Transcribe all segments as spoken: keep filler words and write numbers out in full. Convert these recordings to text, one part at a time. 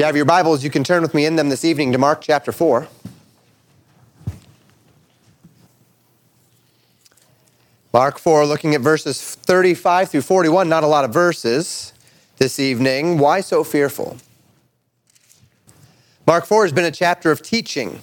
You have your Bibles, you can turn with me in them this evening to Mark chapter four. Mark four, looking at verses thirty-five through forty-one, not a lot of verses this evening. Why so fearful? Mark four has been a chapter of teaching.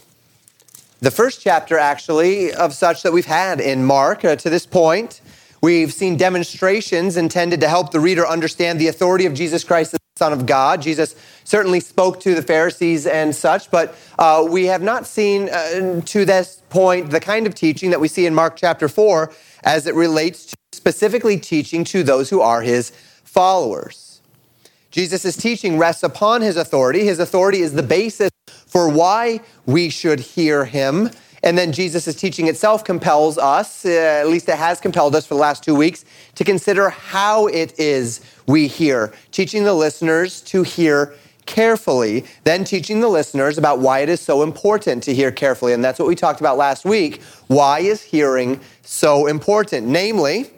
The first chapter, actually, of such that we've had in Mark uh, to this point. We've seen demonstrations intended to help the reader understand the authority of Jesus Christ as the Son of God. Jesus certainly spoke to the Pharisees and such, but uh, we have not seen uh, to this point the kind of teaching that we see in Mark chapter four as it relates to specifically teaching to those who are his followers. Jesus' teaching rests upon his authority. His authority is the basis for why we should hear him. And then Jesus' teaching itself compels us, uh, at least it has compelled us for the last two weeks, to consider how it is we hear, teaching the listeners to hear carefully, then teaching the listeners about why it is so important to hear carefully. And that's what we talked about last week. Why is hearing so important? Namely,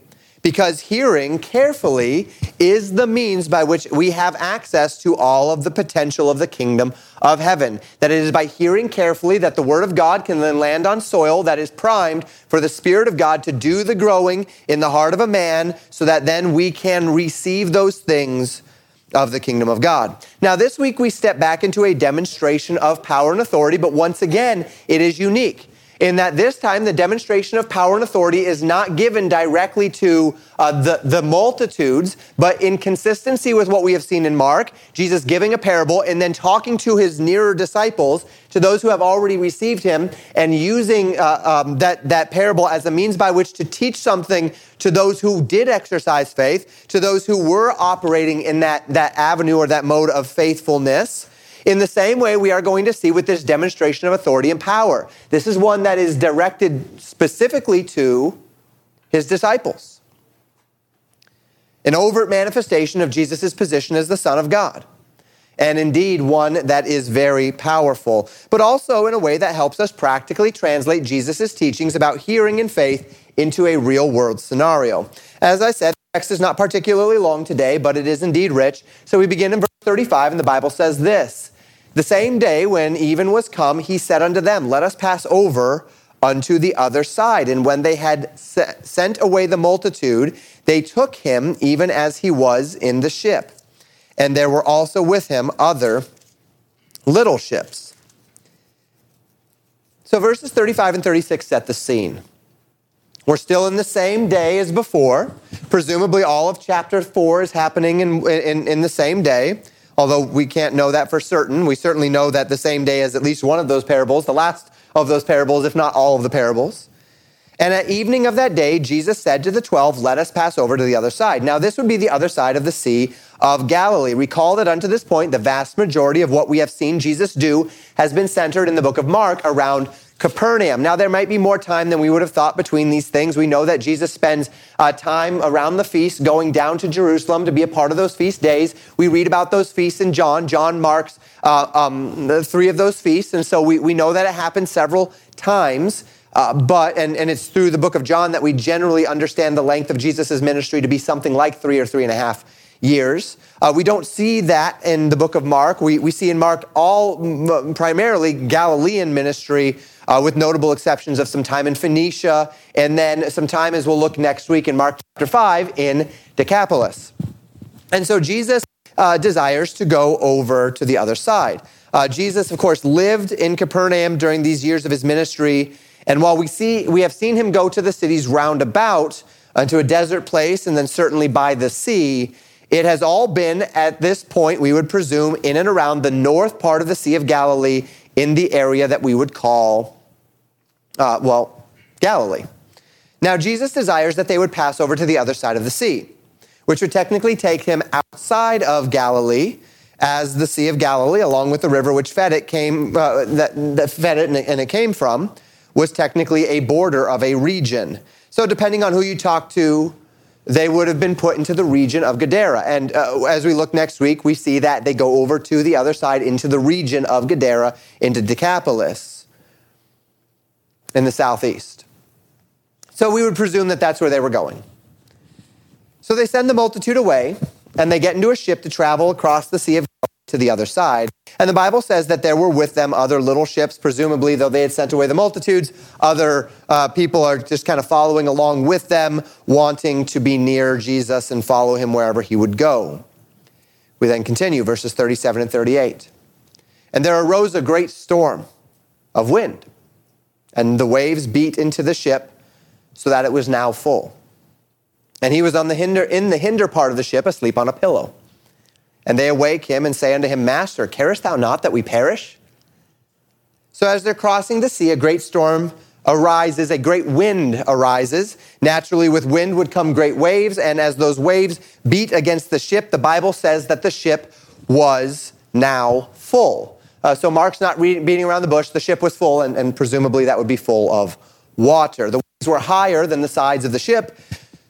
because hearing carefully is the means by which we have access to all of the potential of the kingdom of heaven. That it is by hearing carefully that the word of God can then land on soil that is primed for the Spirit of God to do the growing in the heart of a man so that then we can receive those things of the kingdom of God. Now, this week we step back into a demonstration of power and authority, but once again, it is unique. In that this time, the demonstration of power and authority is not given directly to uh, the, the multitudes, but in consistency with what we have seen in Mark, Jesus giving a parable and then talking to his nearer disciples, to those who have already received him, and using uh, um, that, that parable as a means by which to teach something to those who did exercise faith, to those who were operating in that, that avenue or that mode of faithfulness. In the same way, we are going to see with this demonstration of authority and power. This is one that is directed specifically to his disciples. An overt manifestation of Jesus' position as the Son of God. And indeed, one that is very powerful, but also in a way that helps us practically translate Jesus' teachings about hearing and faith into a real-world scenario. As I said, the text is not particularly long today, but it is indeed rich. So we begin in verse thirty-five, and the Bible says this: "The same day when even was come, he said unto them, Let us pass over unto the other side. And when they had se- sent away the multitude, they took him even as he was in the ship. And there were also with him other little ships." So verses thirty-five and thirty-six set the scene. We're still in the same day as before. Presumably all of chapter four is happening in, in, in the same day, although we can't know that for certain. We certainly know that the same day as at least one of those parables, the last of those parables, if not all of the parables. "And at evening of that day, Jesus said to the twelve, Let us pass over to the other side." Now this would be the other side of the Sea of Galilee. Recall that unto this point, the vast majority of what we have seen Jesus do has been centered in the book of Mark around Capernaum. Now, there might be more time than we would have thought between these things. We know that Jesus spends uh, time around the feast, going down to Jerusalem to be a part of those feast days. We read about those feasts in John. John marks uh, um, the three of those feasts, and so we, we know that it happened several times, uh, but and, and it's through the book of John that we generally understand the length of Jesus' ministry to be something like three or three and a half years. Uh, we don't see that in the book of Mark. We, we see in Mark all m- primarily Galilean ministry, Uh, with notable exceptions of some time in Phoenicia, and then some time, as we'll look next week in Mark chapter five, in Decapolis. And so Jesus uh, desires to go over to the other side. Uh, Jesus, of course, lived in Capernaum during these years of his ministry, and while we see we have seen him go to the cities roundabout, unto a desert place, and then certainly by the sea, it has all been, at this point, we would presume, in and around the north part of the Sea of Galilee, in the area that we would call Uh, well, Galilee. Now, Jesus desires that they would pass over to the other side of the sea, which would technically take him outside of Galilee, as the Sea of Galilee, along with the river which fed it, came uh, that, that fed it and it came from, was technically a border of a region. So, depending on who you talk to, they would have been put into the region of Gadara. And uh, as we look next week, we see that they go over to the other side into the region of Gadara, into Decapolis, in the southeast. So we would presume that that's where they were going. So they send the multitude away, and they get into a ship to travel across the Sea of Galilee to the other side. And the Bible says that there were with them other little ships, presumably, though they had sent away the multitudes. Other uh, people are just kind of following along with them, wanting to be near Jesus and follow him wherever he would go. We then continue, verses thirty-seven and thirty-eight. And there arose a great storm of wind, and the waves beat into the ship so that it was now full. And he was on the hinder, in the hinder part of the ship, asleep on a pillow. And they awake him and say unto him, Master, carest thou not that we perish? So as they're crossing the sea, a great storm arises, a great wind arises. Naturally, with wind would come great waves, and as those waves beat against the ship, the Bible says that the ship was now full. Uh, so Mark's not re- beating around the bush. The ship was full, and, and presumably that would be full of water. The waves were higher than the sides of the ship,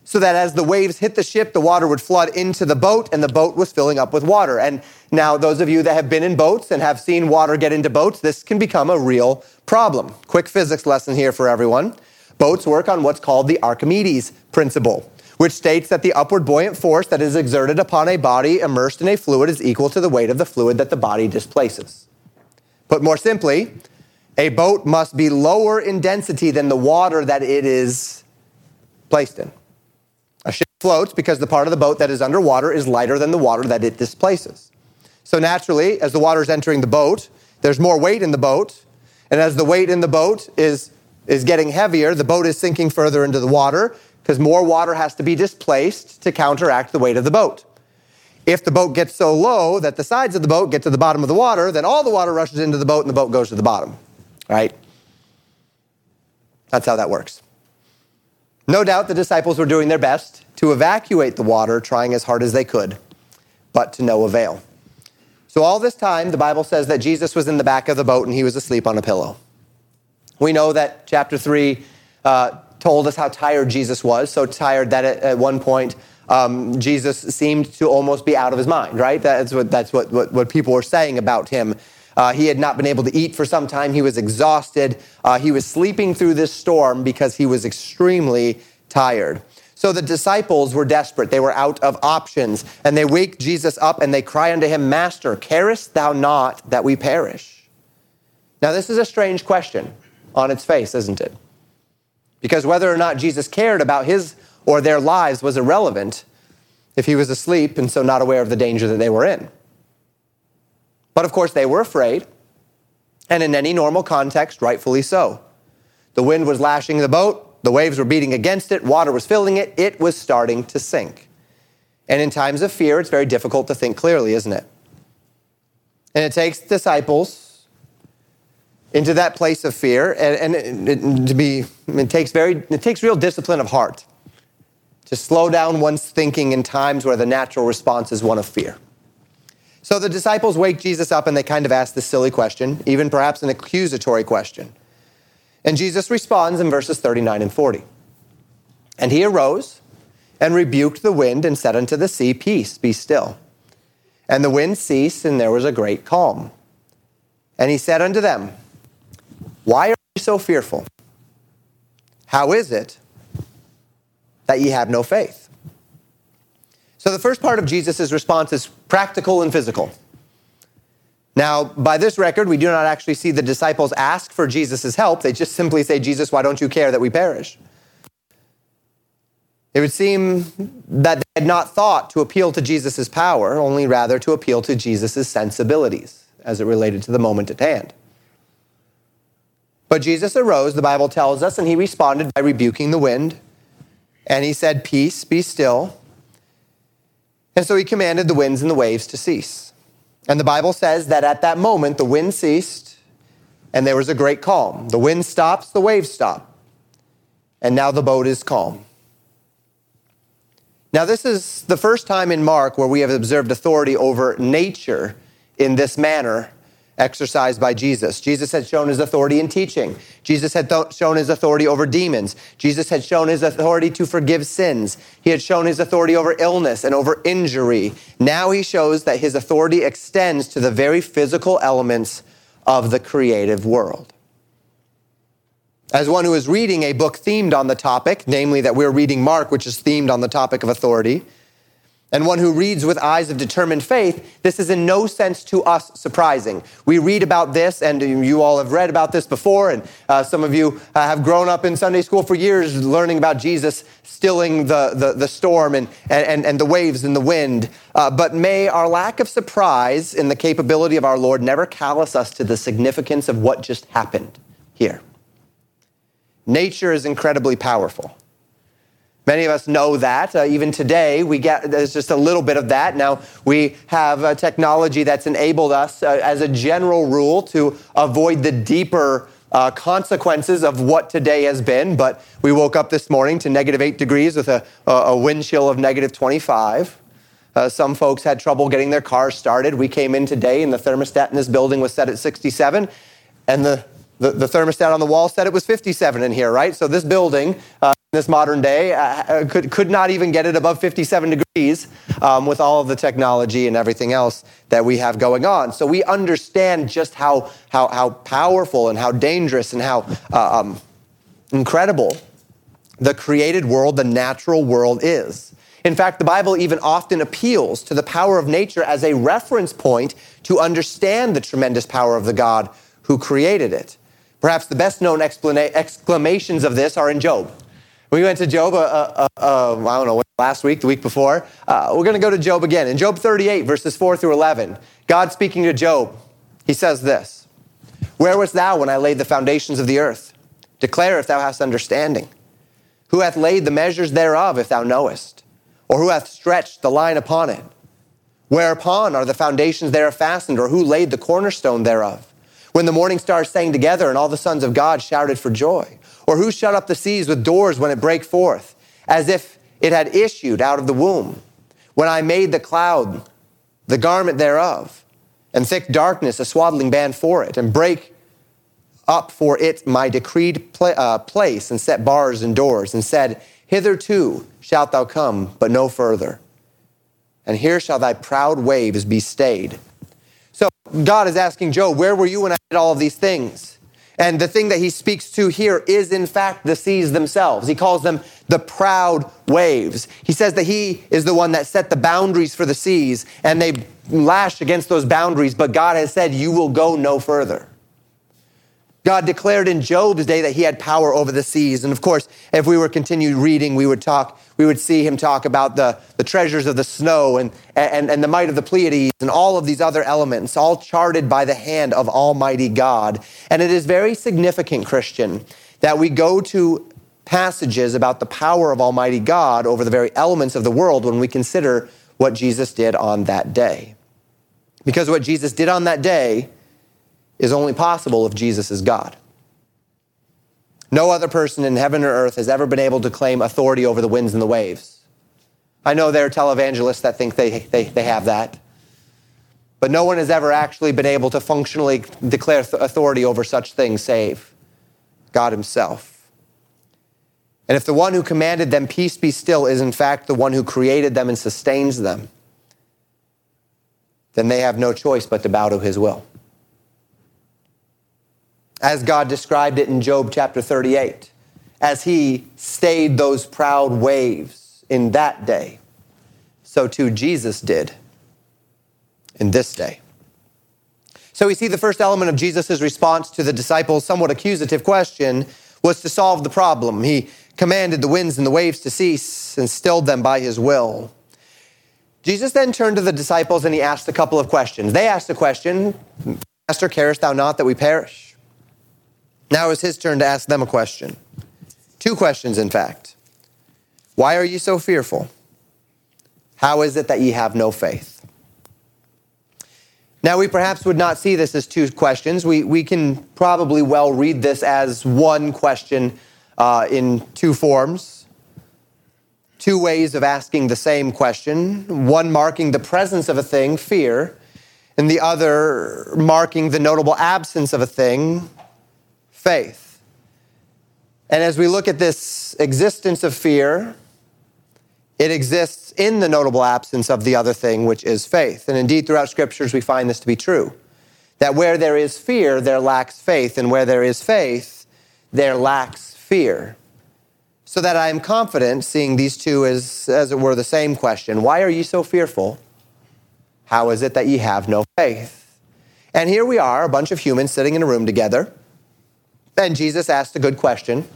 so that as the waves hit the ship, the water would flood into the boat, and the boat was filling up with water. And now those of you that have been in boats and have seen water get into boats, this can become a real problem. Quick physics lesson here for everyone. Boats work on what's called the Archimedes Principle, which states that the upward buoyant force that is exerted upon a body immersed in a fluid is equal to the weight of the fluid that the body displaces. Put more simply, a boat must be lower in density than the water that it is placed in. A ship floats because the part of the boat that is underwater is lighter than the water that it displaces. So naturally, as the water is entering the boat, there's more weight in the boat. And as the weight in the boat is, is getting heavier, the boat is sinking further into the water because more water has to be displaced to counteract the weight of the boat. If the boat gets so low that the sides of the boat get to the bottom of the water, then all the water rushes into the boat and the boat goes to the bottom, right? That's how that works. No doubt the disciples were doing their best to evacuate the water, trying as hard as they could, but to no avail. So all this time, the Bible says that Jesus was in the back of the boat and he was asleep on a pillow. We know that chapter three uh, told us how tired Jesus was, so tired that at, at one point um, Jesus seemed to almost be out of his mind, right? That's what that's what, what, what people were saying about him. Uh, he had not been able to eat for some time. He was exhausted. Uh, he was sleeping through this storm because he was extremely tired. So the disciples were desperate. They were out of options. And they wake Jesus up and they cry unto him, Master, carest thou not that we perish? Now, this is a strange question on its face, isn't it? Because whether or not Jesus cared about his or their lives was irrelevant if he was asleep and so not aware of the danger that they were in. But of course, they were afraid, and in any normal context, rightfully so. The wind was lashing the boat, the waves were beating against it, water was filling it, it was starting to sink. And in times of fear, it's very difficult to think clearly, isn't it? And it takes disciples into that place of fear, and, and it, it, to be, it takes very, it takes real discipline of heart to slow down one's thinking in times where the natural response is one of fear. So the disciples wake Jesus up and they kind of ask this silly question, even perhaps an accusatory question. And Jesus responds in verses thirty-nine and forty. And he arose and rebuked the wind and said unto the sea, Peace, be still. And the wind ceased, and there was a great calm. And he said unto them, Why are ye so fearful? How is it that ye have no faith? So the first part of Jesus' response is practical and physical. Now, by this record, we do not actually see the disciples ask for Jesus' help. They just simply say, Jesus, why don't you care that we perish? It would seem that they had not thought to appeal to Jesus' power, only rather to appeal to Jesus' sensibilities as it related to the moment at hand. But Jesus arose, the Bible tells us, and he responded by rebuking the wind. And he said, Peace, be still. And so he commanded the winds and the waves to cease. And the Bible says that at that moment, the wind ceased and there was a great calm. The wind stops, the waves stop. And now the boat is calm. Now, this is the first time in Mark where we have observed authority over nature in this manner exercised by Jesus. Jesus had shown his authority in teaching. Jesus had th- shown his authority over demons. Jesus had shown his authority to forgive sins. He had shown his authority over illness and over injury. Now he shows that his authority extends to the very physical elements of the creative world. As one who is reading a book themed on the topic, namely that we're reading Mark, which is themed on the topic of authority, and one who reads with eyes of determined faith, this is in no sense to us surprising. We read about this, and you all have read about this before, and uh, some of you uh, have grown up in Sunday school for years learning about Jesus stilling the, the, the storm and, and, and the waves and the wind. Uh, but may our lack of surprise in the capability of our Lord never callous us to the significance of what just happened here. Nature is incredibly powerful. Many of us know that. Uh, even today, we get there's just a little bit of that. Now, we have uh, technology that's enabled us, uh, as a general rule, to avoid the deeper uh, consequences of what today has been. But we woke up this morning to negative eight degrees with a, a wind chill of negative twenty-five. Uh, some folks had trouble getting their cars started. We came in today, and the thermostat in this building was set at sixty-seven, and the The, the thermostat on the wall said it was fifty-seven in here, right? So this building, uh, this modern day, uh, could could not even get it above fifty-seven degrees um, with all of the technology and everything else that we have going on. So we understand just how how, how powerful and how dangerous and how uh, um, incredible the created world, the natural world is. In fact, the Bible even often appeals to the power of nature as a reference point to understand the tremendous power of the God who created it. Perhaps the best-known exclama- exclamations of this are in Job. We went to Job, uh, uh, uh, I don't know, last week, the week before. Uh, we're going to go to Job again. In Job thirty-eight, verses four through eleven, God speaking to Job, he says this, "Where wast thou when I laid the foundations of the earth? Declare if thou hast understanding. Who hath laid the measures thereof, if thou knowest? Or who hath stretched the line upon it? Whereupon are the foundations thereof fastened, or who laid the cornerstone thereof? When the morning stars sang together and all the sons of God shouted for joy? Or who shut up the seas with doors when it brake forth, as if it had issued out of the womb? When I made the cloud the garment thereof, and thick darkness a swaddling band for it, and brake up for it my decreed pla- uh, place, and set bars and doors, and said, Hitherto shalt thou come, but no further. And here shall thy proud waves be stayed." So God is asking Job, where were you when I did all of these things? And the thing that he speaks to here is, in fact, the seas themselves. He calls them the proud waves. He says that he is the one that set the boundaries for the seas, and they lash against those boundaries, but God has said, you will go no further. God declared in Job's day that he had power over the seas. And of course, if we were continued reading, we would talk, we would see him talk about the, the treasures of the snow and, and, and the might of the Pleiades and all of these other elements, all charted by the hand of Almighty God. And it is very significant, Christian, that we go to passages about the power of Almighty God over the very elements of the world when we consider what Jesus did on that day. Because what Jesus did on that day is only possible if Jesus is God. No other person in heaven or earth has ever been able to claim authority over the winds and the waves. I know there are televangelists that think they, they, they have that, but no one has ever actually been able to functionally declare th- authority over such things save God himself. And if the one who commanded them, peace be still, is in fact the one who created them and sustains them, then they have no choice but to bow to his will. As God described it in Job chapter thirty-eight, as he stayed those proud waves in that day, so too Jesus did in this day. So we see the first element of Jesus' response to the disciples' somewhat accusative question was to solve the problem. He commanded the winds and the waves to cease and stilled them by his will. Jesus then turned to the disciples and he asked a couple of questions. They asked a question, "Master, carest thou not that we perish?" Now it was his turn to ask them a question. Two questions, in fact. Why are ye so fearful? How is it that ye have no faith? Now, we perhaps would not see this as two questions. We, we can probably well read this as one question uh, in two forms, two ways of asking the same question, one marking the presence of a thing, fear, and the other marking the notable absence of a thing, faith. And as we look at this existence of fear, it exists in the notable absence of the other thing, which is faith. And indeed, throughout scriptures, we find this to be true, that where there is fear, there lacks faith, and where there is faith, there lacks fear. so that I am confident, seeing these two as, as it were, the same question. Why are ye so fearful? How is it that ye have no faith? And here we are, a bunch of humans sitting in a room together. And Jesus asked a good question,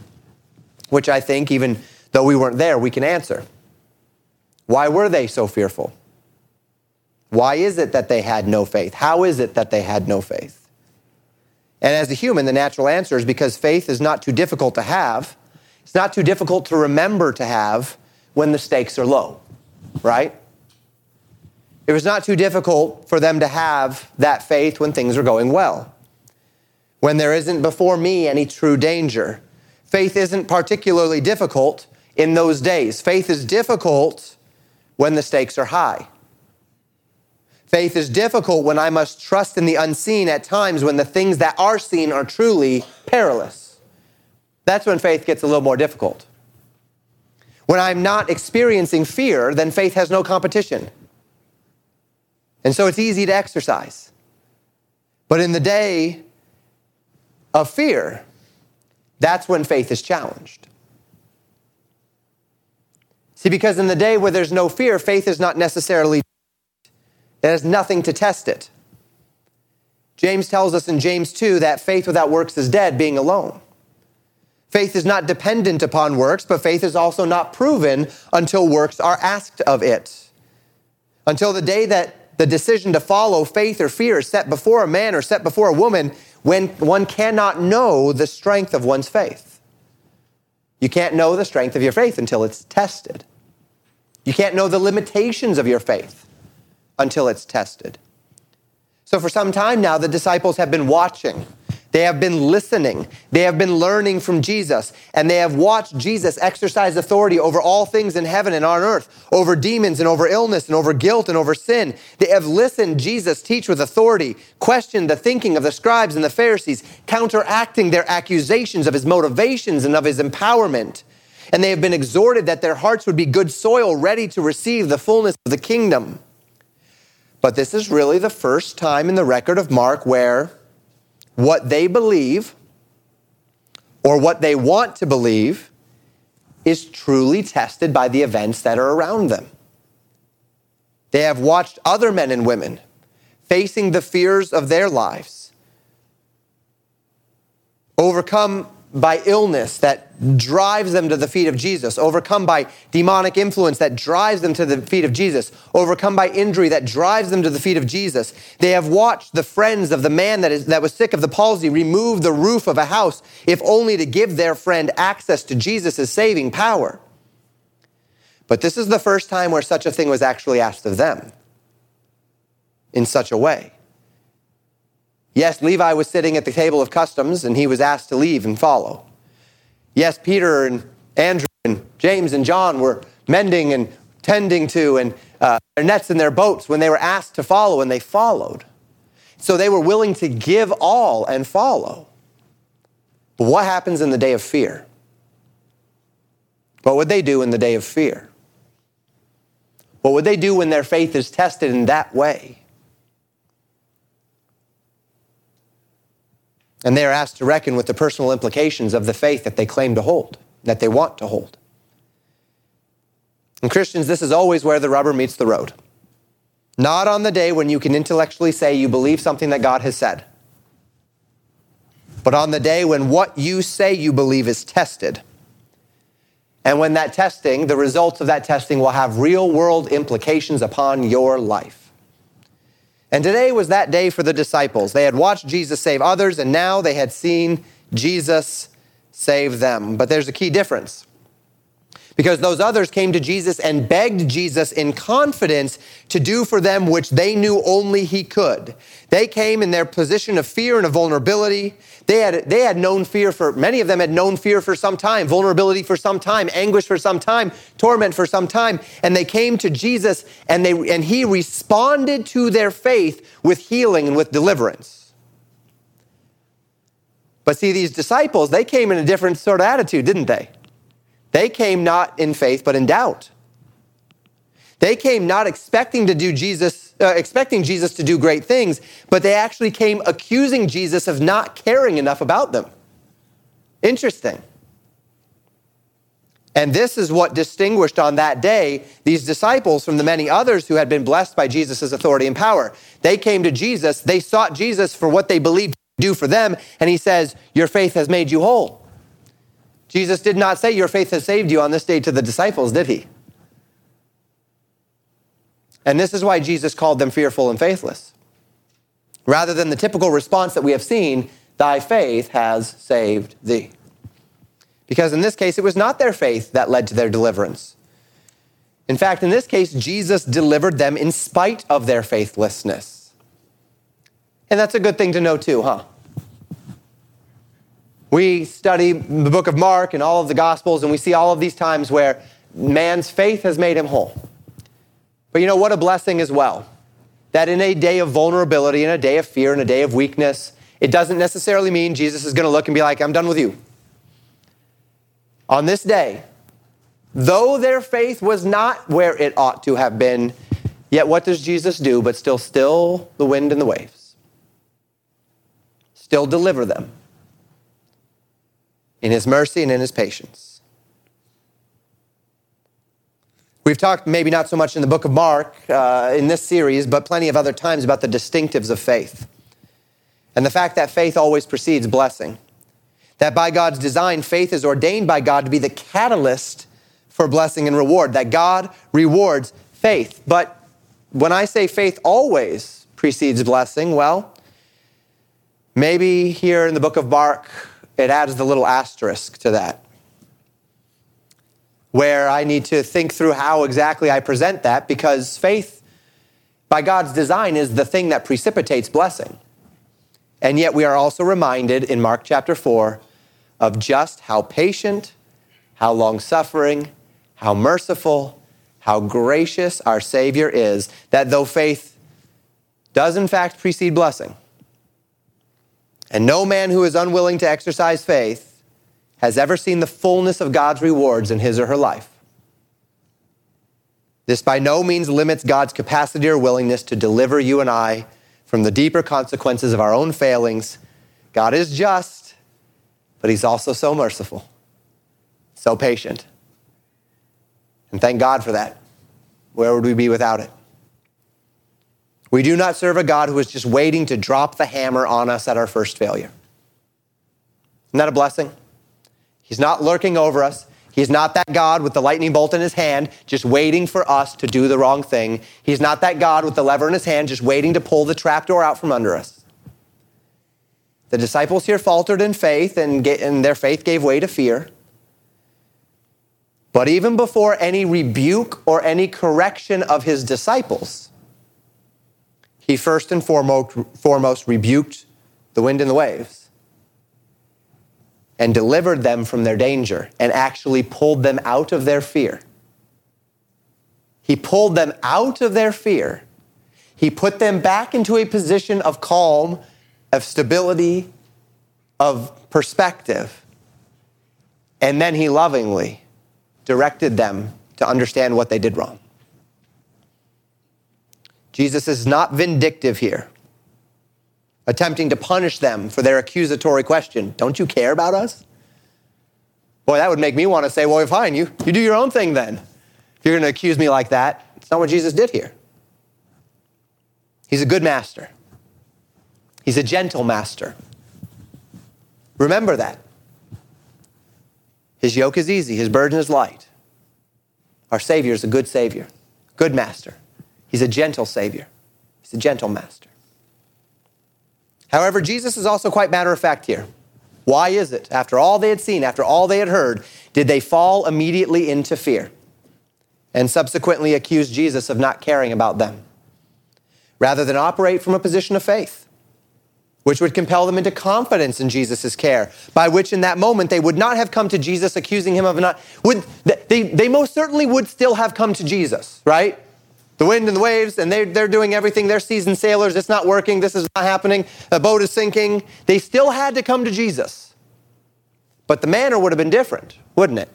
which I think, even though we weren't there, we can answer. Why were they so fearful? Why is it that they had no faith? How is it that they had no faith? And as a human, the natural answer is because faith is not too difficult to have. It's not too difficult to remember to have when the stakes are low, right? It was not too difficult for them to have that faith when things are going well, when there isn't before me any true danger. Faith isn't particularly difficult in those days. Faith is difficult when the stakes are high. Faith is difficult when I must trust in the unseen at times when the things that are seen are truly perilous. That's when faith gets a little more difficult. When I'm not experiencing fear, then faith has no competition. And so it's easy to exercise. But in the day of fear, that's when faith is challenged. See, because in the day where there's no fear, faith is not necessarily, it has nothing to test it. James tells us in James two that faith without works is dead, being alone. Faith is not dependent upon works, but faith is also not proven until works are asked of it. Until the day that the decision to follow faith or fear is set before a man or set before a woman, when one cannot know the strength of one's faith. You can't know the strength of your faith until it's tested. You can't know the limitations of your faith until it's tested. So for some time now, the disciples have been watching. They have been listening. They have been learning from Jesus. And they have watched Jesus exercise authority over all things in heaven and on earth, over demons and over illness and over guilt and over sin. They have listened Jesus teach with authority, questioned the thinking of the scribes and the Pharisees, counteracting their accusations of his motivations and of his empowerment. And they have been exhorted that their hearts would be good soil, ready to receive the fullness of the kingdom. But this is really the first time in the record of Mark where what they believe or what they want to believe is truly tested by the events that are around them. They have watched other men and women facing the fears of their lives, overcome by illness that drives them to the feet of Jesus, overcome by demonic influence that drives them to the feet of Jesus, overcome by injury that drives them to the feet of Jesus. They have watched the friends of the man that is that was sick of the palsy remove the roof of a house, if only to give their friend access to Jesus' saving power. But this is the first time where such a thing was actually asked of them in such a way. Yes, Levi was sitting at the table of customs, and he was asked to leave and follow. Yes, Peter and Andrew and James and John were mending and tending to and uh, their nets and their boats when they were asked to follow, and they followed. So they were willing to give all and follow. But what happens in the day of fear? What would they do in the day of fear? What would they do when their faith is tested in that way? And they are asked to reckon with the personal implications of the faith that they claim to hold, that they want to hold. And Christians, this is always where the rubber meets the road. Not on the day when you can intellectually say you believe something that God has said, but on the day when what you say you believe is tested. And when that testing, the results of that testing will have real-world implications upon your life. And today was that day for the disciples. They had watched Jesus save others, and now they had seen Jesus save them. But there's a key difference, because those others came to Jesus and begged Jesus in confidence to do for them which they knew only he could. They came in their position of fear and of vulnerability. They had, they had known fear for, many of them had known fear for some time, vulnerability for some time, anguish for some time, torment for some time. And they came to Jesus and, they, and he responded to their faith with healing and with deliverance. But see, these disciples, they came in a different sort of attitude, didn't they? They came not in faith, but in doubt. They came not expecting to do Jesus, uh, expecting Jesus to do great things, but they actually came accusing Jesus of not caring enough about them. Interesting. And this is what distinguished on that day these disciples from the many others who had been blessed by Jesus' authority and power. They came to Jesus. They sought Jesus for what they believed he'd do for them. And he says, your faith has made you whole. Jesus did not say your faith has saved you on this day to the disciples, did he? And this is why Jesus called them fearful and faithless. Rather than the typical response that we have seen, thy faith has saved thee. Because in this case, it was not their faith that led to their deliverance. In fact, in this case, Jesus delivered them in spite of their faithlessness. And that's a good thing to know too, huh? We study the book of Mark and all of the Gospels, and we see all of these times where man's faith has made him whole. But you know, what a blessing as well, that in a day of vulnerability, in a day of fear, in a day of weakness, it doesn't necessarily mean Jesus is going to look and be like, I'm done with you. On this day, though their faith was not where it ought to have been, yet what does Jesus do but still still the wind and the waves? Still deliver them in his mercy and in his patience. We've talked maybe not so much in the book of Mark uh, in this series, but plenty of other times about the distinctives of faith and the fact that faith always precedes blessing, that by God's design, faith is ordained by God to be the catalyst for blessing and reward, that God rewards faith. But when I say faith always precedes blessing, well, maybe here in the book of Mark, it adds the little asterisk to that, where I need to think through how exactly I present that, because faith, by God's design, is the thing that precipitates blessing. And yet we are also reminded in Mark chapter four of just how patient, how long-suffering, how merciful, how gracious our Savior is, that though faith does in fact precede blessing, and no man who is unwilling to exercise faith has ever seen the fullness of God's rewards in his or her life. This by no means limits God's capacity or willingness to deliver you and I from the deeper consequences of our own failings. God is just, but he's also so merciful, so patient. And thank God for that. Where would we be without it? We do not serve a God who is just waiting to drop the hammer on us at our first failure. Isn't that a blessing? He's not lurking over us. He's not that God with the lightning bolt in his hand, just waiting for us to do the wrong thing. He's not that God with the lever in his hand, just waiting to pull the trapdoor out from under us. The disciples here faltered in faith, and, get, and their faith gave way to fear. But even before any rebuke or any correction of his disciples, he first and foremost, foremost rebuked the wind and the waves, and delivered them from their danger, and actually pulled them out of their fear. He pulled them out of their fear. He put them back into a position of calm, of stability, of perspective. And then he lovingly directed them to understand what they did wrong. Jesus is not vindictive here, attempting to punish them for their accusatory question. Don't you care about us? Boy, that would make me want to say, well, fine, you, you do your own thing then. If you're going to accuse me like that, it's not what Jesus did here. He's a good master. He's a gentle master. Remember that. His yoke is easy. His burden is light. Our Savior is a good Savior, good master. He's a gentle Savior. He's a gentle master. However, Jesus is also quite matter of fact here. Why is it, after all they had seen, after all they had heard, did they fall immediately into fear and subsequently accuse Jesus of not caring about them, rather than operate from a position of faith, which would compel them into confidence in Jesus' care, by which in that moment they would not have come to Jesus accusing him of not, would they, they most certainly would still have come to Jesus, right? The wind and the waves, and they're, they're doing everything. They're seasoned sailors. It's not working. This is not happening. The boat is sinking. They still had to come to Jesus. But the manner would have been different, wouldn't it?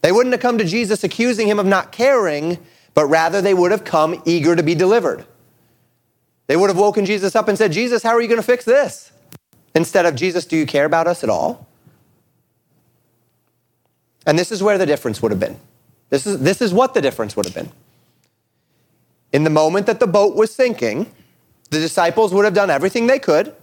They wouldn't have come to Jesus accusing him of not caring, but rather they would have come eager to be delivered. They would have woken Jesus up and said, Jesus, how are you going to fix this? Instead of, Jesus, do you care about us at all? And this is where the difference would have been. This is, this is what the difference would have been. In the moment that the boat was sinking, the disciples would have done everything they could.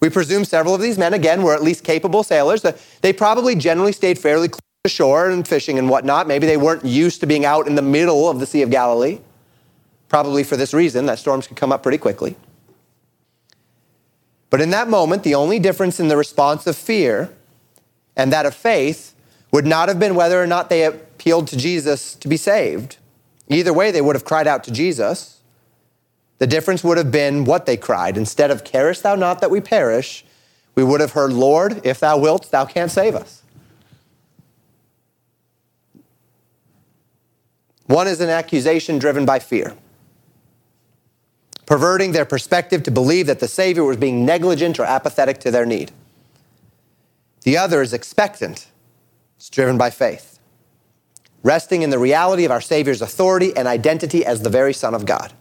We presume several of these men, again, were at least capable sailors. They probably generally stayed fairly close to shore and fishing and whatnot. Maybe they weren't used to being out in the middle of the Sea of Galilee. Probably for this reason, that storms could come up pretty quickly. But in that moment, the only difference in the response of fear and that of faith would not have been whether or not they appealed to Jesus to be saved. Either way, they would have cried out to Jesus. The difference would have been what they cried. Instead of, "Carest thou not that we perish," we would have heard, "Lord, if thou wilt, thou canst save us." One is an accusation driven by fear, perverting their perspective to believe that the Savior was being negligent or apathetic to their need. The other is expectant. It's driven by faith, resting in the reality of our Savior's authority and identity as the very Son of God.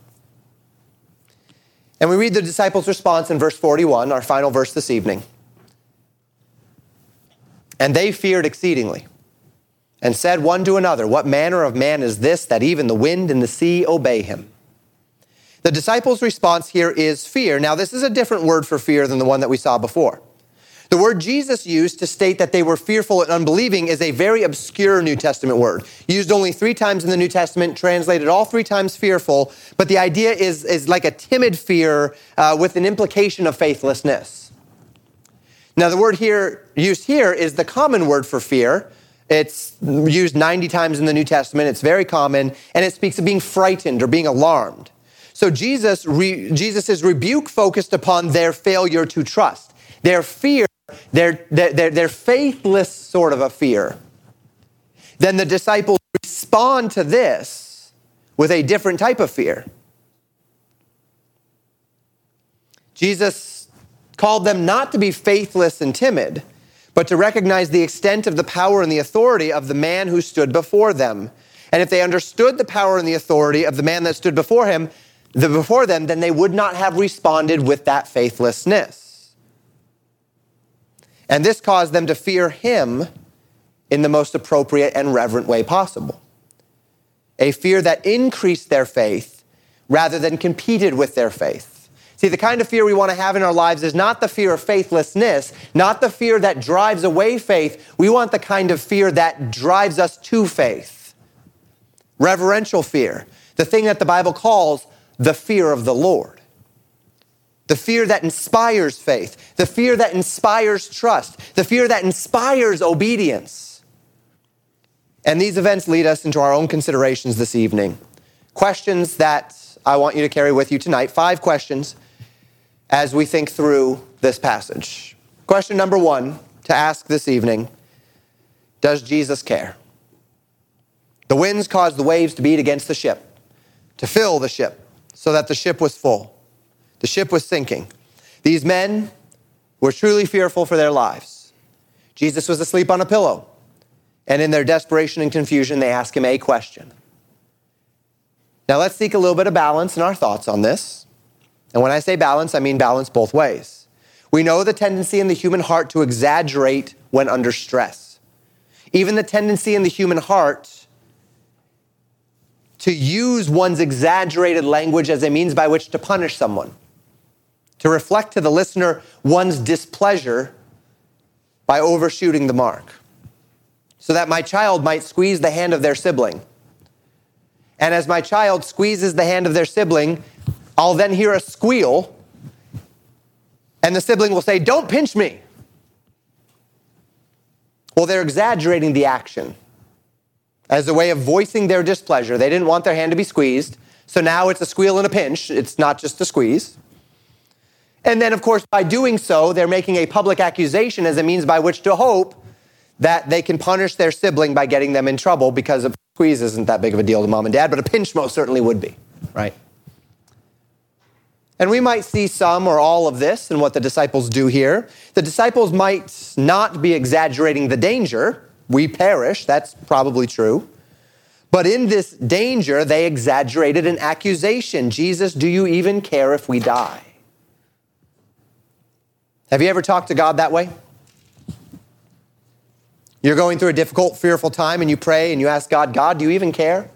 And we read the disciples' response in verse forty-one, our final verse this evening. "And they feared exceedingly and said one to another, 'What manner of man is this, that even the wind and the sea obey him?'" The disciples' response here is fear. Now, this is a different word for fear than the one that we saw before. The word Jesus used to state that they were fearful and unbelieving is a very obscure New Testament word, used only three times in the New Testament, translated all three times fearful, but the idea is, is like a timid fear uh, with an implication of faithlessness. Now, the word here used here is the common word for fear. It's used ninety times in the New Testament. It's very common, and it speaks of being frightened or being alarmed. So Jesus, re, Jesus' rebuke focused upon their failure to trust, their fear, Their, their, their faithless sort of a fear. Then the disciples respond to this with a different type of fear. Jesus called them not to be faithless and timid, but to recognize the extent of the power and the authority of the man who stood before them. And if they understood the power and the authority of the man that stood before him, the, before them, then they would not have responded with that faithlessness. And this caused them to fear him in the most appropriate and reverent way possible. A fear that increased their faith rather than competed with their faith. See, the kind of fear we want to have in our lives is not the fear of faithlessness, not the fear that drives away faith. We want the kind of fear that drives us to faith. Reverential fear, the thing that the Bible calls the fear of the Lord. The fear that inspires faith, the fear that inspires trust, the fear that inspires obedience. And these events lead us into our own considerations this evening. Questions that I want you to carry with you tonight, five questions as we think through this passage. Question number one to ask this evening, does Jesus care? The winds caused the waves to beat against the ship, to fill the ship so that the ship was full. The ship was sinking. These men were truly fearful for their lives. Jesus was asleep on a pillow, and in their desperation and confusion, they ask him a question. Now, let's seek a little bit of balance in our thoughts on this. And when I say balance, I mean balance both ways. We know the tendency in the human heart to exaggerate when under stress. Even the tendency in the human heart to use one's exaggerated language as a means by which to punish someone, to reflect to the listener one's displeasure by overshooting the mark, so that my child might squeeze the hand of their sibling. And as my child squeezes the hand of their sibling, I'll then hear a squeal, and the sibling will say, "Don't pinch me." Well, they're exaggerating the action as a way of voicing their displeasure. They didn't want their hand to be squeezed, so now it's a squeal and a pinch. It's not just a squeeze. And then, of course, by doing so, they're making a public accusation as a means by which to hope that they can punish their sibling by getting them in trouble, because a squeeze isn't that big of a deal to mom and dad, but a pinch most certainly would be, right? And we might see some or all of this in what the disciples do here. The disciples might not be exaggerating the danger. We perish, that's probably true. But in this danger, they exaggerated an accusation. Jesus, do you even care if we die? Have you ever talked to God that way? You're going through a difficult, fearful time and you pray and you ask God, God, do you even care?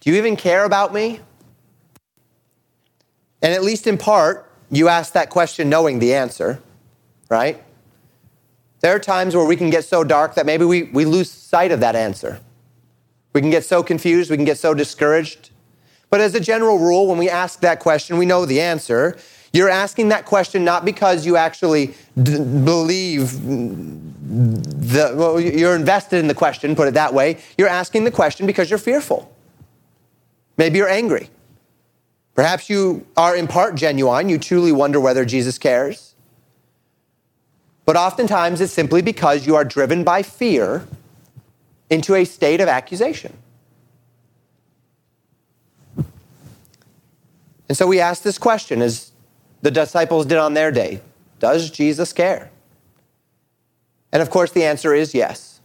Do you even care about me? And at least in part, you ask that question knowing the answer, right? There are times where we can get so dark that maybe we, we lose sight of that answer. We can get so confused, we can get so discouraged. But as a general rule, when we ask that question, we know the answer. You're asking that question not because you actually d- believe the, well, you're invested in the question, put it that way. You're asking the question because you're fearful. Maybe you're angry. Perhaps you are in part genuine. You truly wonder whether Jesus cares. But oftentimes it's simply because you are driven by fear into a state of accusation. And so we ask this question, as the disciples did on their day, does Jesus care? And of course, the answer is yes.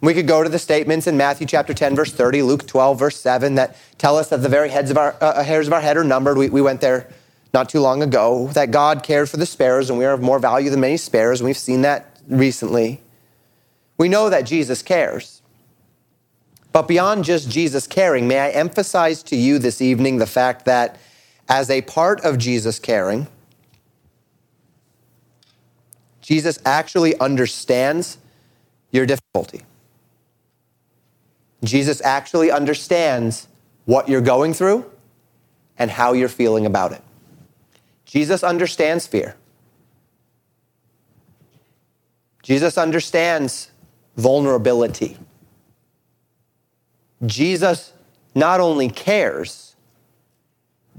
We could go to the statements in Matthew chapter ten, verse thirty, Luke twelve, verse seven, that tell us that the very heads of our, uh, hairs of our head are numbered. We, we went there not too long ago, that God cared for the sparrows and we are of more value than many sparrows. And we've seen that recently. We know that Jesus cares. But beyond just Jesus caring, may I emphasize to you this evening the fact that as a part of Jesus caring, Jesus actually understands your difficulty. Jesus actually understands what you're going through and how you're feeling about it. Jesus understands fear. Jesus understands vulnerability. Jesus not only cares,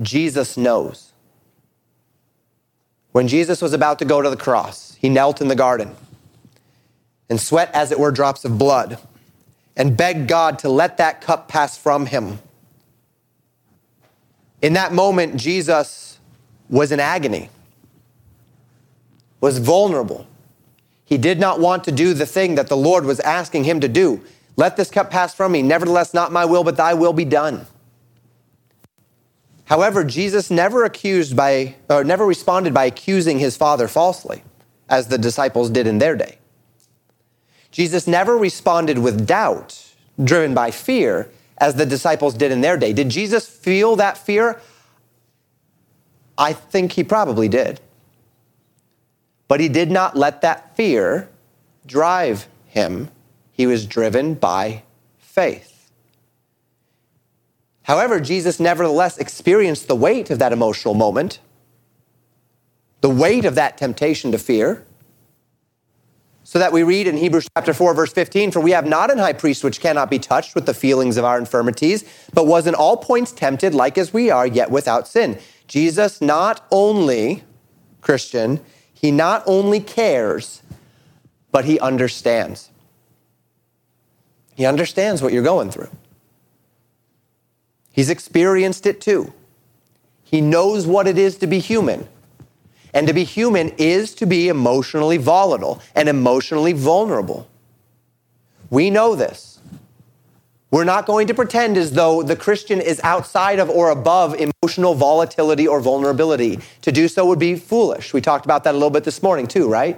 Jesus knows. When Jesus was about to go to the cross, he knelt in the garden and sweat, as it were, drops of blood and begged God to let that cup pass from him. In that moment, Jesus was in agony, was vulnerable. He did not want to do the thing that the Lord was asking him to do. Let this cup pass from me. Nevertheless, not my will, but thy will be done. However, Jesus never accused by, or never responded by accusing his Father falsely, as the disciples did in their day. Jesus never responded with doubt, driven by fear, as the disciples did in their day. Did Jesus feel that fear? I think he probably did. But he did not let that fear drive him. He was driven by faith. However, Jesus nevertheless experienced the weight of that emotional moment, the weight of that temptation to fear, so that we read in Hebrews chapter four, verse fifteen, for we have not an high priest which cannot be touched with the feelings of our infirmities, but was in all points tempted like as we are, yet without sin. Jesus not only, Christian, he not only cares, but he understands. He understands what you're going through. He's experienced it too. He knows what it is to be human. And to be human is to be emotionally volatile and emotionally vulnerable. We know this. We're not going to pretend as though the Christian is outside of or above emotional volatility or vulnerability. To do so would be foolish. We talked about that a little bit this morning too, right?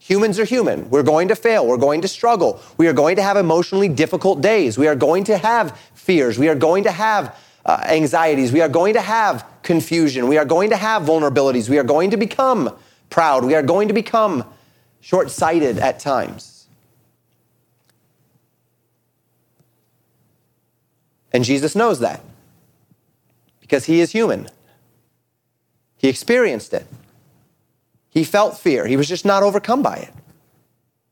Humans are human. We're going to fail. We're going to struggle. We are going to have emotionally difficult days. We are going to have fears. We are going to have uh, anxieties. We are going to have confusion. We are going to have vulnerabilities. We are going to become proud. We are going to become short-sighted at times. And Jesus knows that because he is human. He experienced it. He felt fear. He was just not overcome by it.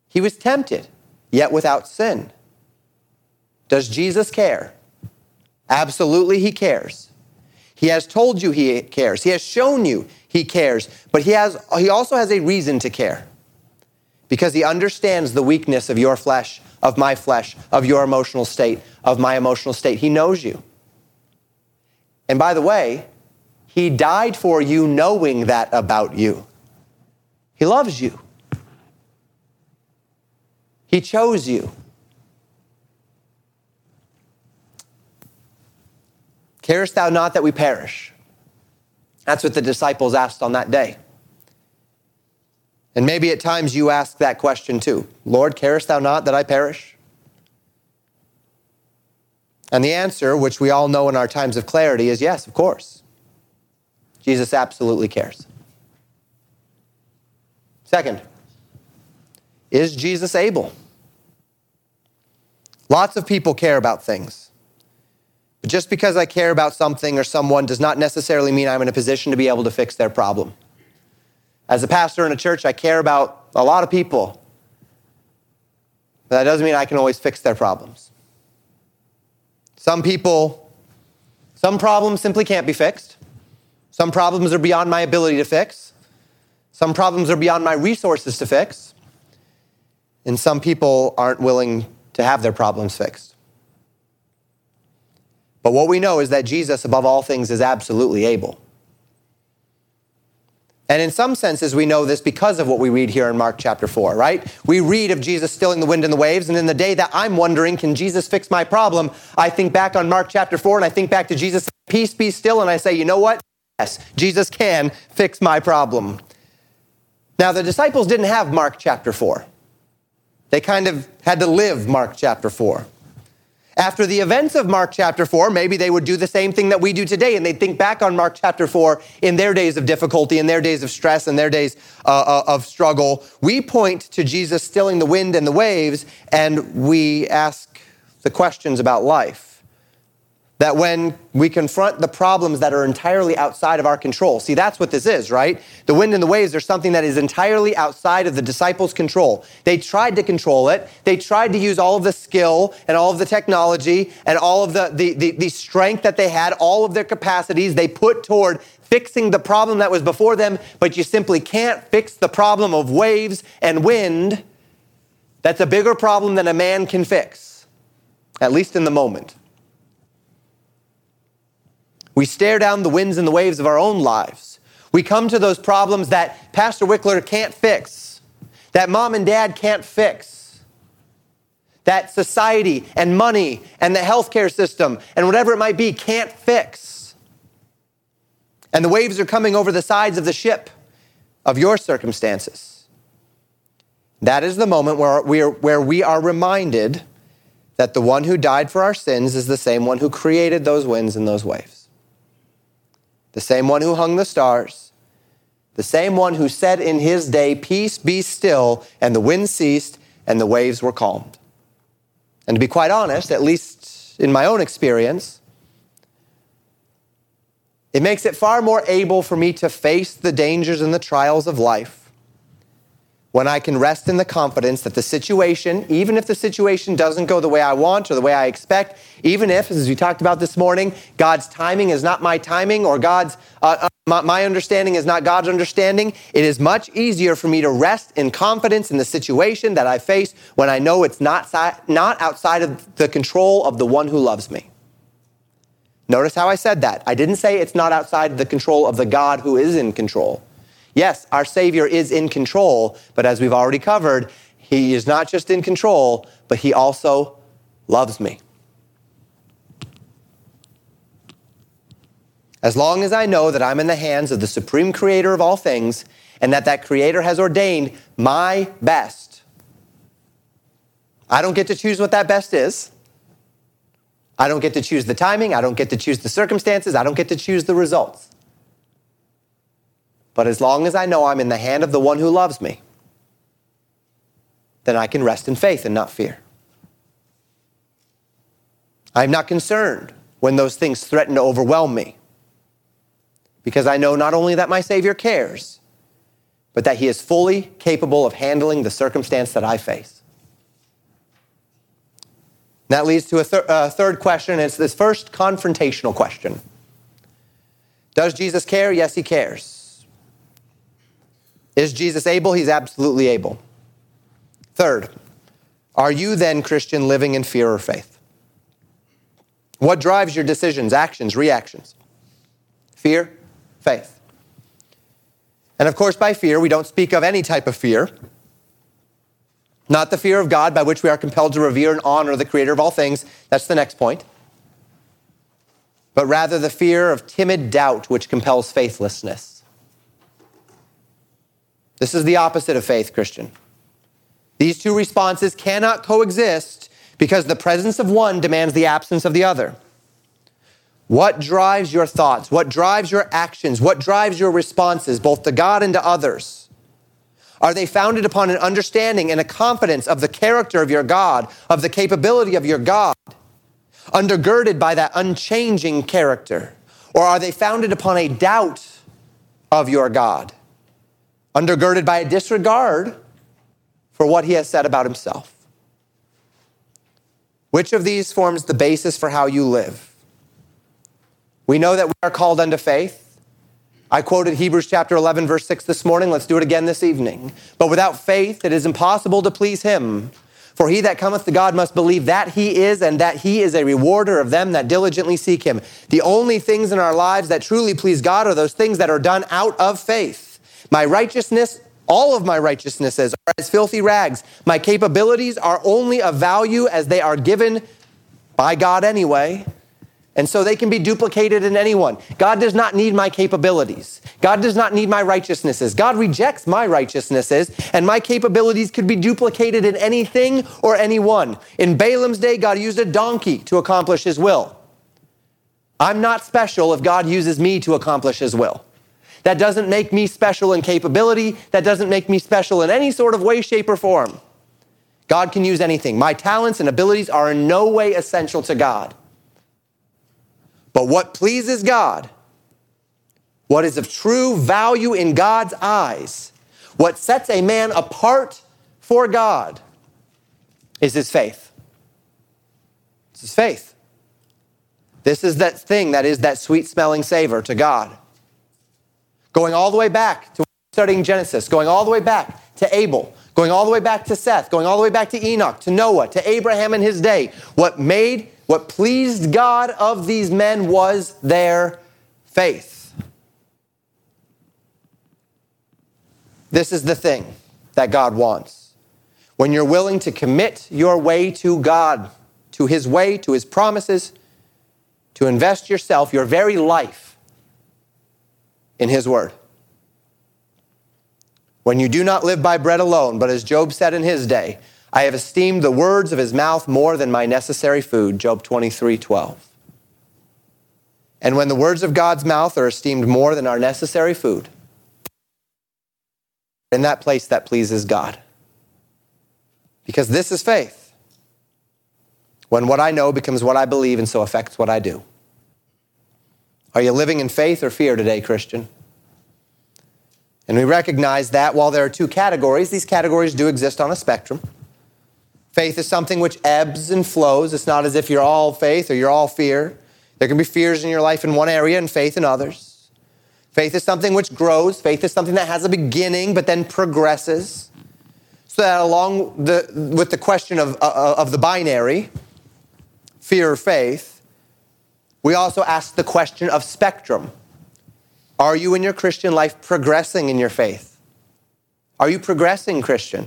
He was tempted, yet without sin. Does Jesus care? Absolutely, he cares. He has told you he cares. He has shown you he cares. But he has, he also has a reason to care, because he understands the weakness of your flesh, of my flesh, of your emotional state, of my emotional state. He knows you. And by the way, he died for you knowing that about you. He loves you. He chose you. Carest thou not that we perish? That's what the disciples asked on that day. And maybe at times you ask that question too. Lord, carest thou not that I perish? And the answer, which we all know in our times of clarity, is yes, of course. Jesus absolutely cares. Second, is Jesus able? Lots of people care about things. But just because I care about something or someone does not necessarily mean I'm in a position to be able to fix their problem. As a pastor in a church, I care about a lot of people. But that doesn't mean I can always fix their problems. Some people, some problems simply can't be fixed. Some problems are beyond my ability to fix. Some problems are beyond my resources to fix. And some people aren't willing to have their problems fixed. But what we know is that Jesus, above all things, is absolutely able. And in some senses, we know this because of what we read here in Mark chapter four, right? We read of Jesus stilling the wind and the waves, and in the day that I'm wondering, can Jesus fix my problem? I think back on Mark chapter four, and I think back to Jesus, peace be still, and I say, you know what? Yes, Jesus can fix my problem. Now, the disciples didn't have Mark chapter four. They kind of had to live Mark chapter four. After the events of Mark chapter four, maybe they would do the same thing that we do today, and they'd think back on Mark chapter four in their days of difficulty, in their days of stress, in their days uh, of struggle. We point to Jesus stilling the wind and the waves, and we ask the questions about life. That when we confront the problems that are entirely outside of our control, see, that's what this is, right? The wind and the waves are something that is entirely outside of the disciples' control. They tried to control it. They tried to use all of the skill and all of the technology and all of the, the, the, the strength that they had, all of their capacities they put toward fixing the problem that was before them, but you simply can't fix the problem of waves and wind. That's a bigger problem than a man can fix, at least in the moment. We stare down the winds and the waves of our own lives. We come to those problems that Pastor Wickler can't fix, that mom and dad can't fix, that society and money and the healthcare system and whatever it might be can't fix. And the waves are coming over the sides of the ship of your circumstances. That is the moment where we are, where we are reminded that the one who died for our sins is the same one who created those winds and those waves. The same one who hung the stars, the same one who said in his day, peace be still, and the wind ceased, and the waves were calmed. And to be quite honest, at least in my own experience, it makes it far more able for me to face the dangers and the trials of life when I can rest in the confidence that the situation, even if the situation doesn't go the way I want or the way I expect, even if, as we talked about this morning, God's timing is not my timing or God's uh, uh, my understanding is not God's understanding, it is much easier for me to rest in confidence in the situation that I face when I know it's not, si- not outside of the control of the one who loves me. Notice how I said that. I didn't say it's not outside the control of the God who is in control. Yes, our Savior is in control, but as we've already covered, he is not just in control, but he also loves me. As long as I know that I'm in the hands of the supreme creator of all things and that that creator has ordained my best, I don't get to choose what that best is. I don't get to choose the timing. I don't get to choose the circumstances. I don't get to choose the results. But as long as I know I'm in the hand of the one who loves me, then I can rest in faith and not fear. I'm not concerned when those things threaten to overwhelm me, because I know not only that my Savior cares, but that he is fully capable of handling the circumstance that I face. And that leads to a, thir- a third question. It's this first confrontational question. Does Jesus care? Yes, he cares. Is Jesus able? He's absolutely able. Third, are you then, Christian, living in fear or faith? What drives your decisions, actions, reactions? Fear, faith. And of course, by fear, we don't speak of any type of fear. Not the fear of God, by which we are compelled to revere and honor the creator of all things. That's the next point. But rather the fear of timid doubt, which compels faithlessness. This is the opposite of faith, Christian. These two responses cannot coexist because the presence of one demands the absence of the other. What drives your thoughts? What drives your actions? What drives your responses, both to God and to others? Are they founded upon an understanding and a confidence of the character of your God, of the capability of your God, undergirded by that unchanging character? Or are they founded upon a doubt of your God, undergirded by a disregard for what he has said about himself? Which of these forms the basis for how you live? We know that we are called unto faith. I quoted Hebrews chapter eleven, verse six this morning. Let's do it again this evening. But without faith, it is impossible to please him. For he that cometh to God must believe that he is, and that he is a rewarder of them that diligently seek him. The only things in our lives that truly please God are those things that are done out of faith. My righteousness, all of my righteousnesses, are as filthy rags. My capabilities are only of value as they are given by God anyway. And so they can be duplicated in anyone. God does not need my capabilities. God does not need my righteousnesses. God rejects my righteousnesses, and my capabilities could be duplicated in anything or anyone. In Balaam's day, God used a donkey to accomplish his will. I'm not special if God uses me to accomplish his will. That doesn't make me special in capability. That doesn't make me special in any sort of way, shape, or form. God can use anything. My talents and abilities are in no way essential to God. But what pleases God, what is of true value in God's eyes, what sets a man apart for God is his faith. It's his faith. This is that thing that is that sweet-smelling savor to God. Going all the way back to studying Genesis, going all the way back to Abel, going all the way back to Seth, going all the way back to Enoch, to Noah, to Abraham in his day, what made What pleased God of these men was their faith. This is the thing that God wants. When you're willing to commit your way to God, to his way, to his promises, to invest yourself, your very life, in his word. When you do not live by bread alone, but as Job said in his day, I have esteemed the words of his mouth more than my necessary food, Job twenty-three twelve. And when the words of God's mouth are esteemed more than our necessary food, in that place that pleases God. Because this is faith. When what I know becomes what I believe and so affects what I do. Are you living in faith or fear today, Christian? And we recognize that while there are two categories, these categories do exist on a spectrum. Faith is something which ebbs and flows. It's not as if you're all faith or you're all fear. There can be fears in your life in one area and faith in others. Faith is something which grows. Faith is something that has a beginning but then progresses. So that along the, with the question of, uh, of the binary, fear or faith, we also ask the question of spectrum. Are you in your Christian life progressing in your faith? Are you progressing, Christian?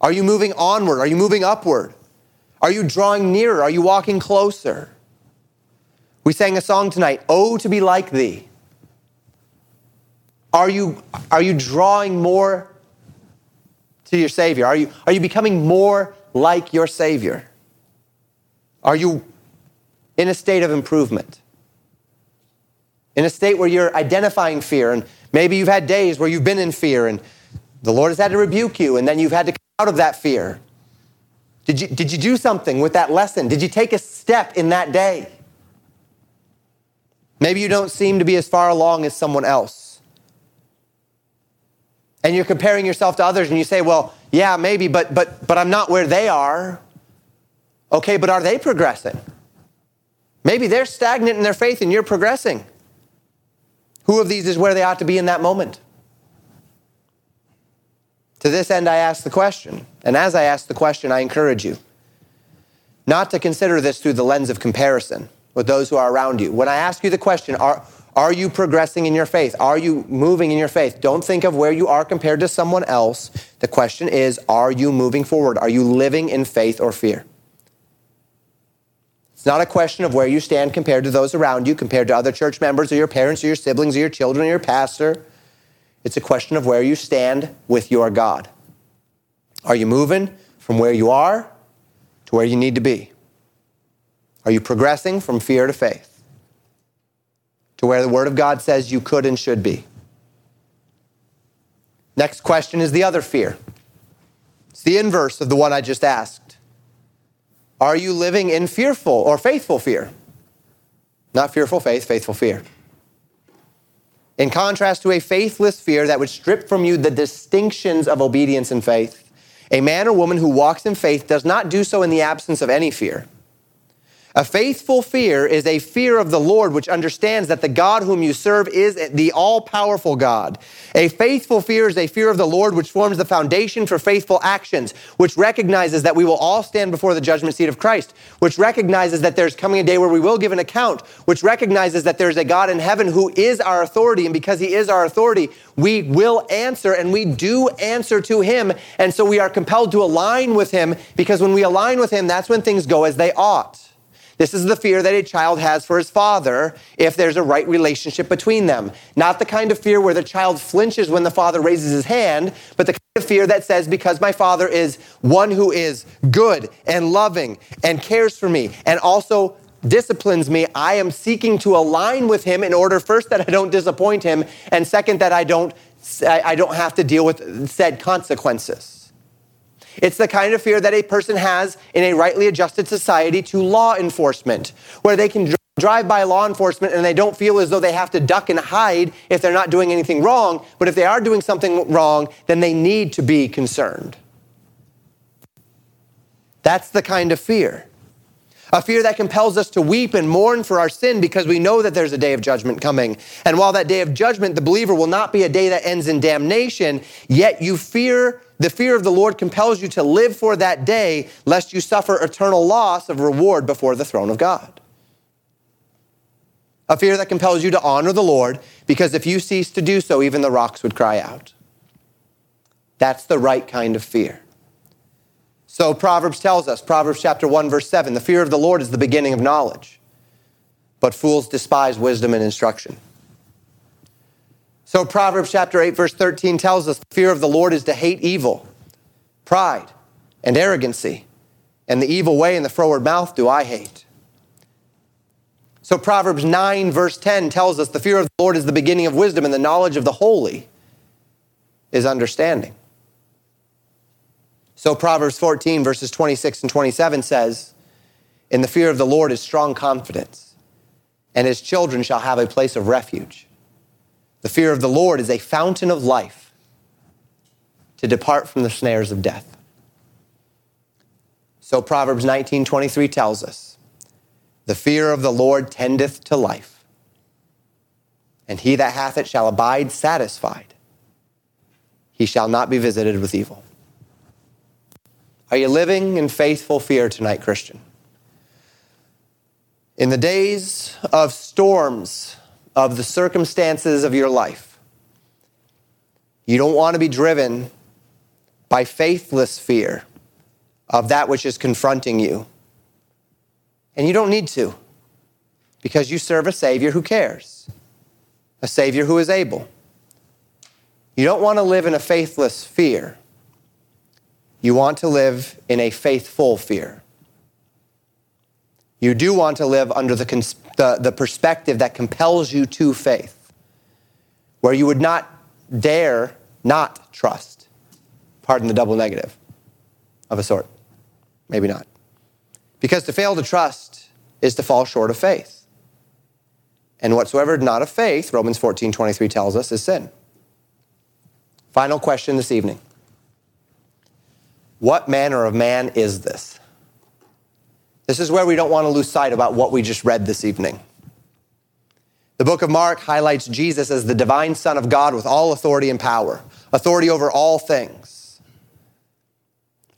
Are you moving onward? Are you moving upward? Are you drawing nearer? Are you walking closer? We sang a song tonight, Oh, to be like thee. Are you, are you drawing more to your Savior? Are you, are you becoming more like your Savior? Are you in a state of improvement? In a state where you're identifying fear, and maybe you've had days where you've been in fear, and the Lord has had to rebuke you, and then you've had to out of that fear? Did you, did you do something with that lesson? Did you take a step in that day? Maybe you don't seem to be as far along as someone else. And you're comparing yourself to others and you say, well, yeah, maybe, but, but, but I'm not where they are. Okay, but are they progressing? Maybe they're stagnant in their faith and you're progressing. Who of these is where they ought to be in that moment? To this end, I ask the question, and as I ask the question, I encourage you not to consider this through the lens of comparison with those who are around you. When I ask you the question, are, are you progressing in your faith? Are you moving in your faith? Don't think of where you are compared to someone else. The question is, are you moving forward? Are you living in faith or fear? It's not a question of where you stand compared to those around you, compared to other church members or your parents or your siblings or your children or your pastor. It's a question of where you stand with your God. Are you moving from where you are to where you need to be? Are you progressing from fear to faith? To where the Word of God says you could and should be? Next question is the other fear. It's the inverse of the one I just asked. Are you living in fearful or faithful fear? Not fearful faith, faithful fear. In contrast to a faithless fear that would strip from you the distinctions of obedience and faith, a man or woman who walks in faith does not do so in the absence of any fear. A faithful fear is a fear of the Lord, which understands that the God whom you serve is the all-powerful God. A faithful fear is a fear of the Lord, which forms the foundation for faithful actions, which recognizes that we will all stand before the judgment seat of Christ, which recognizes that there's coming a day where we will give an account, which recognizes that there's a God in heaven who is our authority, and because he is our authority, we will answer, and we do answer to him, and so we are compelled to align with him, because when we align with him, that's when things go as they ought. This is the fear that a child has for his father if there's a right relationship between them. Not the kind of fear where the child flinches when the father raises his hand, but the kind of fear that says, because my father is one who is good and loving and cares for me and also disciplines me, I am seeking to align with him in order, first, that I don't disappoint him, and second, that I don't, I don't have to deal with said consequences. It's the kind of fear that a person has in a rightly adjusted society to law enforcement, where they can dr- drive by law enforcement and they don't feel as though they have to duck and hide if they're not doing anything wrong. But if they are doing something wrong, then they need to be concerned. That's the kind of fear. A fear that compels us to weep and mourn for our sin because we know that there's a day of judgment coming. And while that day of judgment, the believer, will not be a day that ends in damnation, yet you fear. The fear of the Lord compels you to live for that day, lest you suffer eternal loss of reward before the throne of God. A fear that compels you to honor the Lord, because if you cease to do so, even the rocks would cry out. That's the right kind of fear. So Proverbs tells us, Proverbs chapter one, verse seven, the fear of the Lord is the beginning of knowledge, but fools despise wisdom and instruction. So Proverbs chapter eight, verse thirteen tells us the fear of the Lord is to hate evil, pride, and arrogancy, and the evil way and the froward mouth do I hate. So Proverbs nine, verse ten tells us the fear of the Lord is the beginning of wisdom, and the knowledge of the holy is understanding. So Proverbs fourteen, verses twenty-six and twenty-seven says, in the fear of the Lord is strong confidence, and his children shall have a place of refuge. The fear of the Lord is a fountain of life to depart from the snares of death. So Proverbs nineteen twenty-three tells us, the fear of the Lord tendeth to life, and he that hath it shall abide satisfied. He shall not be visited with evil. Are you living in faithful fear tonight, Christian? In the days of storms, of the circumstances of your life, you don't want to be driven by faithless fear of that which is confronting you. And you don't need to, because you serve a Savior who cares, a Savior who is able. You don't want to live in a faithless fear. You want to live in a faithful fear. You do want to live under the, cons- the, the perspective that compels you to faith, where you would not dare not trust. Pardon the double negative of a sort. Maybe not. Because to fail to trust is to fall short of faith. And whatsoever not of faith, Romans fourteen twenty-three tells us, is sin. Final question this evening. What manner of man is this? This is where we don't want to lose sight about what we just read this evening. The book of Mark highlights Jesus as the divine Son of God with all authority and power, authority over all things.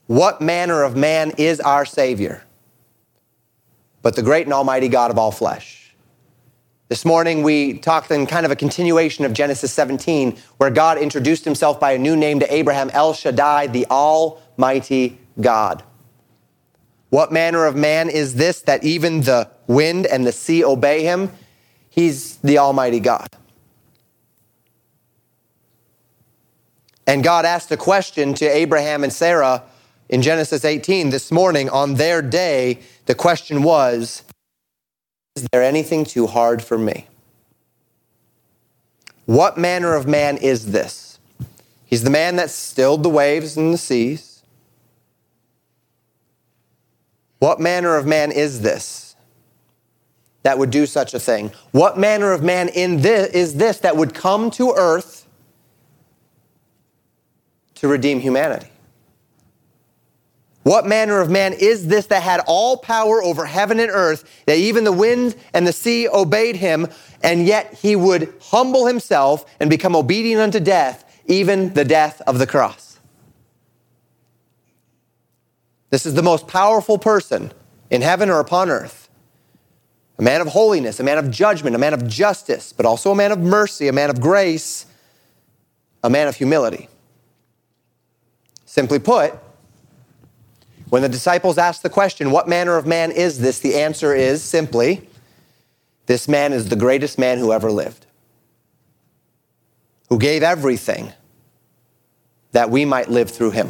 What manner of man is our Savior, but the great and almighty God of all flesh? This morning we talked in kind of a continuation of Genesis seventeen, where God introduced himself by a new name to Abraham, El Shaddai, the Almighty God. What manner of man is this that even the wind and the sea obey him? He's the Almighty God. And God asked a question to Abraham and Sarah in Genesis eighteen this morning. On their day, the question was, is there anything too hard for me? What manner of man is this? He's the man that stilled the waves and the seas. What manner of man is this that would do such a thing? What manner of man in this is this that would come to earth to redeem humanity? What manner of man is this that had all power over heaven and earth, that even the wind and the sea obeyed him, and yet he would humble himself and become obedient unto death, even the death of the cross? This is the most powerful person in heaven or upon earth. A man of holiness, a man of judgment, a man of justice, but also a man of mercy, a man of grace, a man of humility. Simply put, when the disciples asked the question, what manner of man is this? The answer is simply, this man is the greatest man who ever lived, who gave everything that we might live through him.